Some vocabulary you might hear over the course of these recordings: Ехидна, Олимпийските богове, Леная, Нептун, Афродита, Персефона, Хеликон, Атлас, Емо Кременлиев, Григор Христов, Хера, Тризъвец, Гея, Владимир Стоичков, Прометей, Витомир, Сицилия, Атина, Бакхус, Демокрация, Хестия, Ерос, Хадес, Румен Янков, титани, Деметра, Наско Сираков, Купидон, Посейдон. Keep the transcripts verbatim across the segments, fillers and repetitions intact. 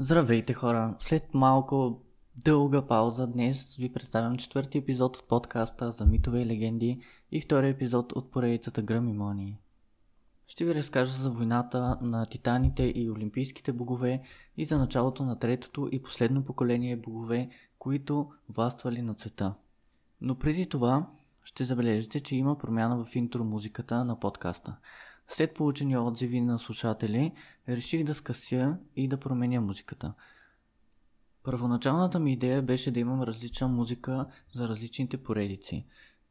Здравейте хора! След малко дълга пауза днес ви представям четвърти епизод от подкаста за митове и легенди и втори епизод от поредицата Гръм и мълнии. Ще ви разкажа за войната на титаните и олимпийските богове и за началото на третото и последно поколение богове, които властвали на света. Но преди това ще забележите, че има промяна в интро музиката на подкаста. След получени отзиви на слушатели, реших да скъся и да променя музиката. Първоначалната ми идея беше да имам различна музика за различните поредици.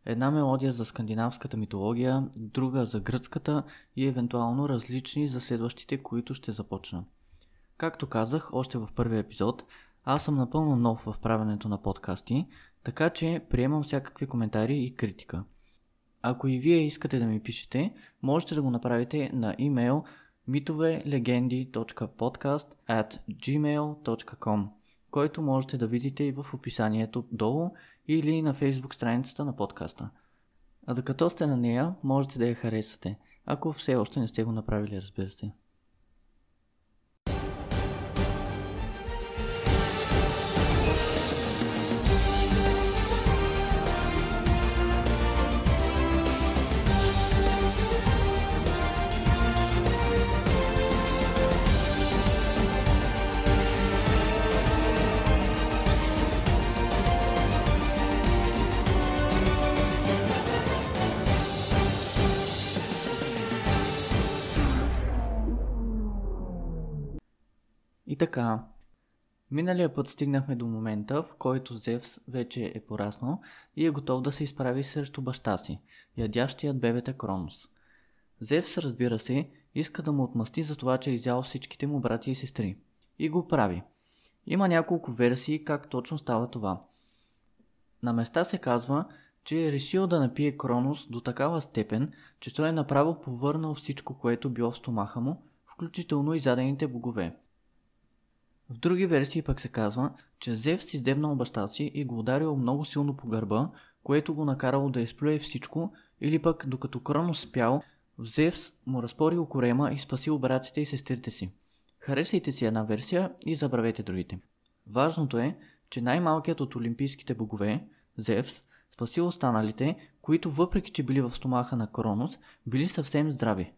Една мелодия за скандинавската митология, друга за гръцката и евентуално различни за следващите, които ще започна. Както казах още в първия епизод, аз съм напълно нов в правенето на подкасти, така че приемам всякакви коментари и критика. Ако и вие искате да ми пишете, можете да го направите на имейл митовелегенди точка подкаст ет джимейл точка ком, който можете да видите и в описанието долу или на Facebook страницата на подкаста. А докато сте на нея, можете да я харесате, ако все още не сте го направили, разбира се. И така, миналия път стигнахме до момента, в който Зевс вече е пораснал и е готов да се изправи срещу баща си, ядящият бебета Кронос. Зевс, разбира се, иска да му отмъсти за това, че е изял всичките му брати и сестри. И го прави. Има няколко версии как точно става това. На места се казва, че е решил да напие Кронос до такава степен, че той е направо повърнал всичко, което било в стомаха му, включително и задените богове. В други версии пък се казва, че Зевс издебнал баща си и го ударил много силно по гърба, което го накарало да изплюе всичко, или пък докато Кронос спял, Зевс му разпорил корема и спасил братите и сестрите си. Харесайте си една версия и забравете другите. Важното е, че най-малкият от олимпийските богове, Зевс, спасил останалите, които въпреки че били в стомаха на Кронос, били съвсем здрави.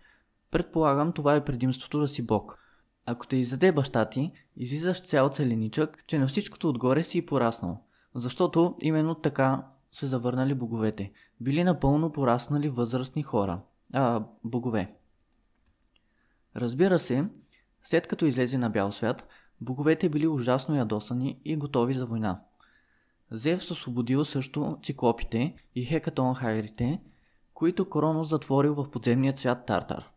Предполагам, това е предимството да си бог. Ако те изяде баща ти, излизаш цял целеничък, че на всичкото отгоре си и пораснал. Защото именно така се завърнали боговете. Били напълно пораснали възрастни хора. А, богове. Разбира се, след като излезе на бял свят, боговете били ужасно ядосани и готови за война. Зевс освободил също циклопите и хекатонхайрите, които Кронос затворил в подземния свят Тартар.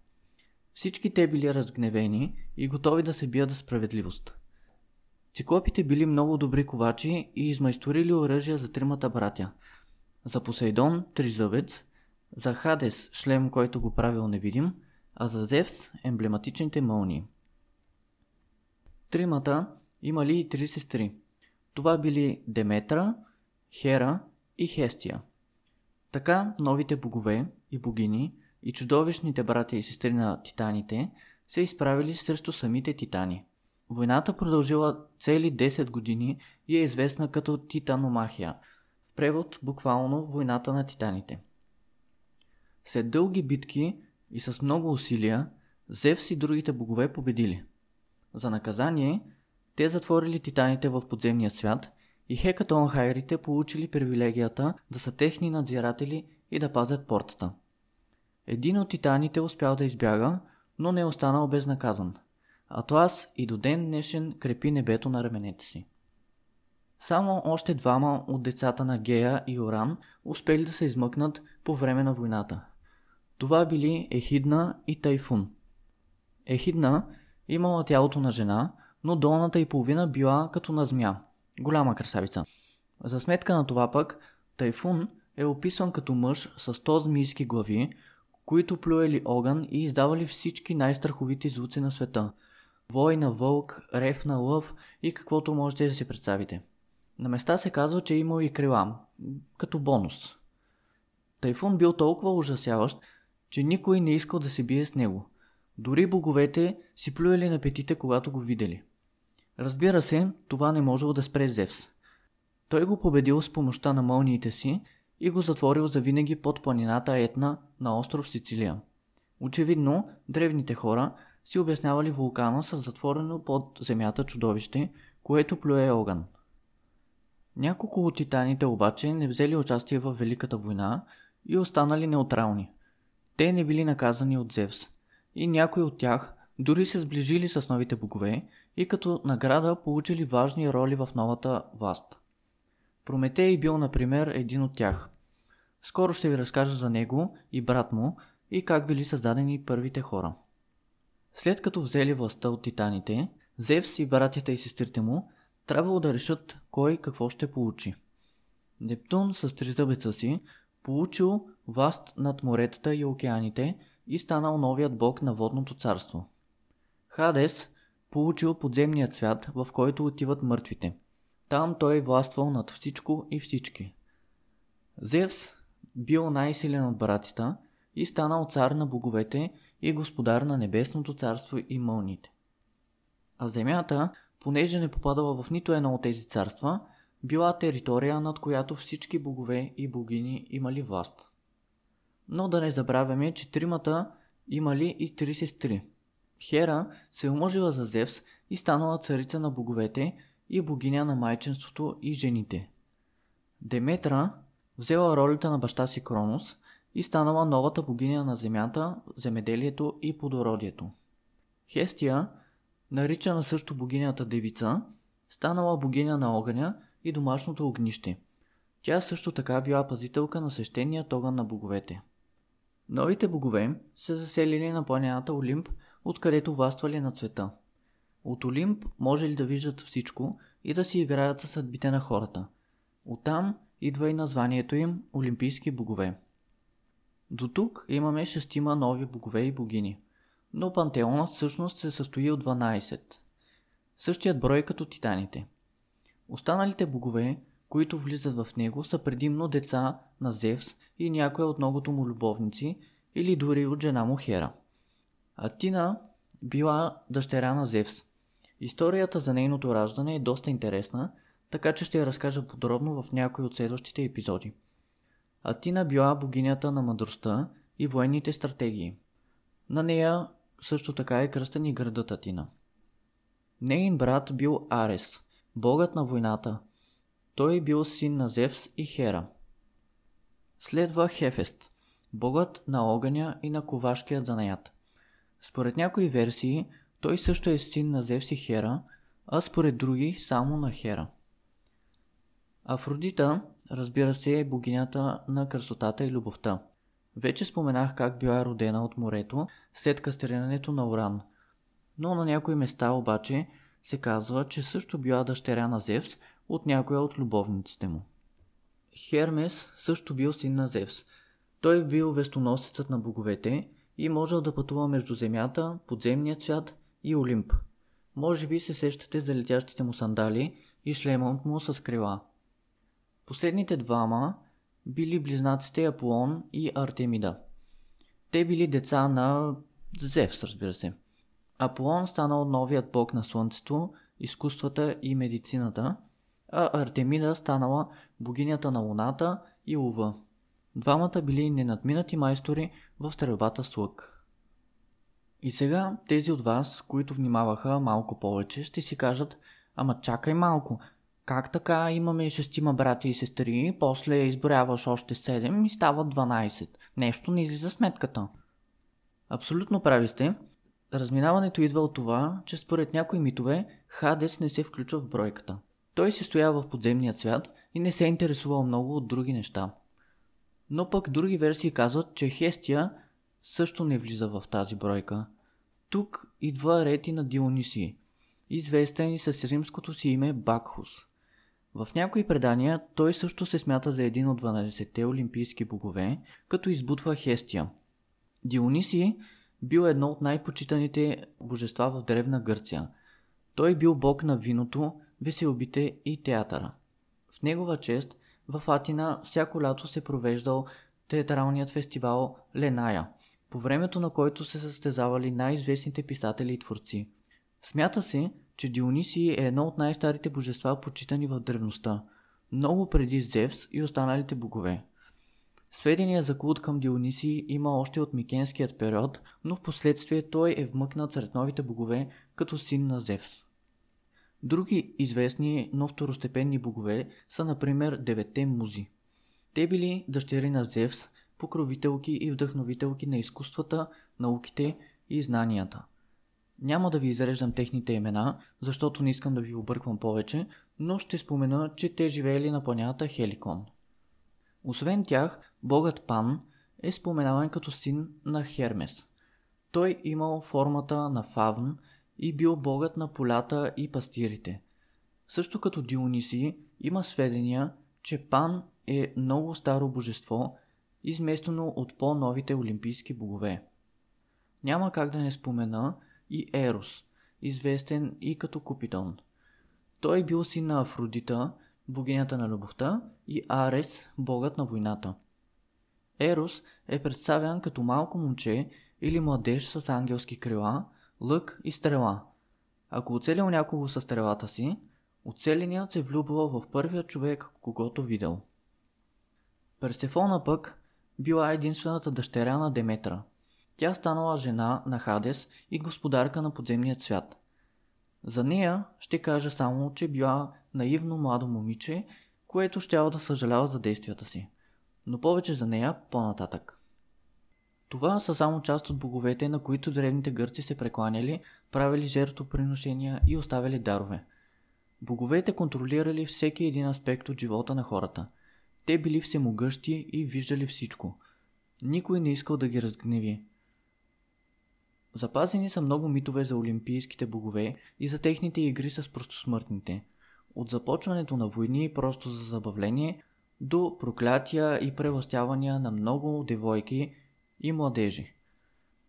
Всички те били разгневени и готови да се бият за справедливост. Циклопите били много добри ковачи и измайсторили оръжия за тримата братя. За Посейдон – Тризъвец, за Хадес – шлем, който го правил невидим, а за Зевс – емблематичните мълнии. Тримата имали и три сестри. Това били Деметра, Хера и Хестия. Така новите богове и богини и чудовищните братя и сестри на титаните се изправили срещу самите титани. Войната продължила цели десет години и е известна като Титаномахия, в превод буквално войната на титаните. След дълги битки и с много усилия, Зевс и другите богове победили. За наказание, те затворили титаните в подземния свят и хекатонхайрите получили привилегията да са техни надзиратели и да пазят портата. Един от титаните успял да избяга, но не е останал безнаказан. Атлас и до ден днешен крепи небето на раменете си. Само още двама от децата на Гея и Уран успели да се измъкнат по време на войната. Това били Ехидна и Тайфун. Ехидна имала тялото на жена, но долната й половина била като на змия. Голяма красавица. За сметка на това пък, Тайфун е описан като мъж с сто змийски глави, които плюели огън и издавали всички най-страховити звуци на света. Вой на вълк, рев на лъв и каквото можете да си представите. На места се казва, че е имал и крила, като бонус. Тайфун бил толкова ужасяващ, че никой не искал да се бие с него. Дори боговете си плюели на петите, когато го видели. Разбира се, това не можело да спре Зевс. Той го победил с помощта на мълниите си и го затворил завинаги под планината Етна на остров Сицилия. Очевидно, древните хора си обяснявали вулкана с затворено под земята чудовище, което плюе огън. Няколко от титаните обаче не взели участие в Великата война и останали неутрални. Те не били наказани от Зевс и някои от тях дори се сближили с новите богове и като награда получили важни роли в новата власт. Прометей бил, например, един от тях. Скоро ще ви разкажа за него и брат му и как били създадени първите хора. След като взели властта от титаните, Зевс и братята и сестрите му трябвало да решат кой какво ще получи. Нептун с Тризъвеца си получил власт над моретата и океаните и станал новият бог на водното царство. Хадес получил подземният свят, в който отиват мъртвите. Там той властвал над всичко и всички. Зевс бил най-силен от братите и станал цар на боговете и господар на небесното царство и мълните. А земята, понеже не попадала в нито едно от тези царства, била територия, над която всички богове и богини имали власт. Но да не забравяме, че тримата имали и три сестри. Хера се омъжила за Зевс и станала царица на боговете и богиня на майчинството и жените. Деметра взела ролята на баща си Кронос и станала новата богиня на земята, земеделието и плодородието. Хестия, наричана също богинята Девица, станала богиня на огъня и домашното огнище. Тя също така била пазителка на свещения огън на боговете. Новите богове се заселили на планината Олимп, откъдето властвали на света. От Олимп можели да виждат всичко и да си играят със съдбите на хората. Оттам идва и названието им Олимпийски богове. До тук имаме шестима нови богове и богини, но пантеонът всъщност се състои от дванайсет. Същият брой като титаните. Останалите богове, които влизат в него, са предимно деца на Зевс и някоя от многото му любовници или дори от жена му Хера. Атина била дъщеря на Зевс. Историята за нейното раждане е доста интересна, така че ще я разкажа подробно в някои от следващите епизоди. Атина била богинята на мъдростта и военните стратегии. На нея също така е кръстен и градът Атина. Нейн брат бил Арес, богът на войната. Той бил син на Зевс и Хера. Следва Хефест, богът на огъня и на ковашкият занаят. Според някои версии, той също е син на Зевс и Хера, а според други само на Хера. Афродита, разбира се, е богинята на красотата и любовта. Вече споменах как била родена от морето след кастрирането на Уран, но на някои места обаче се казва, че също била дъщеря на Зевс от някоя от любовниците му. Хермес също бил син на Зевс. Той бил вестоносецът на боговете и можел да пътува между земята, подземният свят и Олимп. Може би се сещате за летящите му сандали и шлемът му с крила. Последните двама били близнаците Аполон и Артемида. Те били деца на Зевс, разбира се. Аполон станал новият бог на слънцето, изкуствата и медицината, а Артемида станала богинята на луната и лова. Двамата били ненадминати майстори в стрелбата с лък. И сега тези от вас, които внимаваха малко повече, ще си кажат: ама чакай малко, как така имаме шестима брати и сестри, после изборяваш още седем и стават дванайсет. Нещо не излиза сметката. Абсолютно прави сте. Разминаването идва от това, че според някои митове Хадес не се включва в бройката. Той си стоял в подземния свят и не се интересувал много от други неща. Но пък други версии казват, че Хестия също не влиза в тази бройка. Тук идва ред и на Дионисий, известен и с римското си име Бакхус. В някои предания той също се смята за един от дванайсетте олимпийски богове, като избутва Хестия. Дионисий бил едно от най-почитаните божества в Древна Гърция. Той бил бог на виното, веселбите и театъра. В негова чест в Атина всяко лято се провеждал театралният фестивал Леная, по времето на който се състезавали най-известните писатели и творци. Смята се, че Дионисий е едно от най-старите божества, почитани в древността, много преди Зевс и останалите богове. Сведения за култ към Дионисий има още от Микенският период, но в последствие той е вмъкнат сред новите богове като син на Зевс. Други известни, но второстепенни богове са например деветте музи. Те били дъщери на Зевс, покровителки и вдъхновителки на изкуствата, науките и знанията. Няма да ви изреждам техните имена, защото не искам да ви обърквам повече, но ще спомена, че те живеели на планетата Хеликон. Освен тях, богът Пан е споменаван като син на Хермес. Той имал формата на фавн и бил богът на полята и пастирите. Също като Дионисий, има сведения, че Пан е много старо божество, изместено от по-новите олимпийски богове. Няма как да не спомена и Ерос, известен и като Купидон. Той бил син на Афродита, богинята на любовта, и Арес, богът на войната. Ерос е представен като малко момче или младеж с ангелски крила, лък и стрела. Ако оцелял някого със стрелата си, оцеленият се влюбвал в първия човек, когото видел. Персефона пък била единствената дъщеря на Деметра. Тя станала жена на Хадес и господарка на подземният свят. За нея ще кажа само, че била наивно младо момиче, което щяло да съжалява за действията си. Но повече за нея по-нататък. Това са само част от боговете, на които древните гърци се прекланяли, правили жертвоприношения и оставяли дарове. Боговете контролирали всеки един аспект от живота на хората. Те били всемогъщи и виждали всичко. Никой не искал да ги разгневи. Запазени са много митове за олимпийските богове и за техните игри с простосмъртните. От започването на войни просто за забавление, до проклятия и превъзтявания на много девойки и младежи.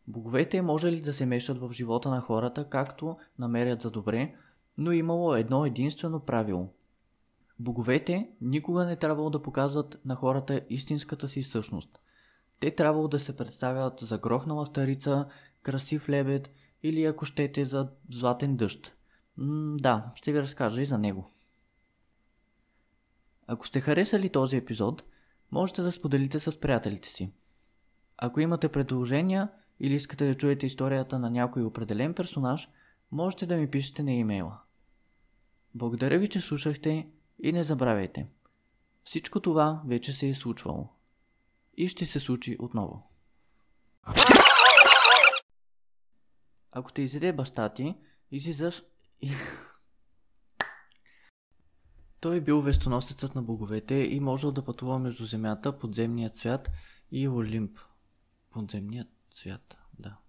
Боговете можели да се мешат в живота на хората, както намерят за добре, но имало едно единствено правило. Боговете никога не трябвало да показват на хората истинската си същност. Те трябвало да се представят за грохнала старица, красив лебед или ако щете за златен дъжд. М- да, ще ви разкажа и за него. Ако сте харесали този епизод, можете да споделите с приятелите си. Ако имате предложения или искате да чуете историята на някой определен персонаж, можете да ми пишете на имейла. Благодаря ви, че слушахте и не забравяйте. Всичко това вече се е случвало. И ще се случи отново. Ако те изяде баща ти, излизаш и... Той бил вестоносецът на боговете и можел да пътува между земята, подземният свят и Олимп. Подземният свят, да.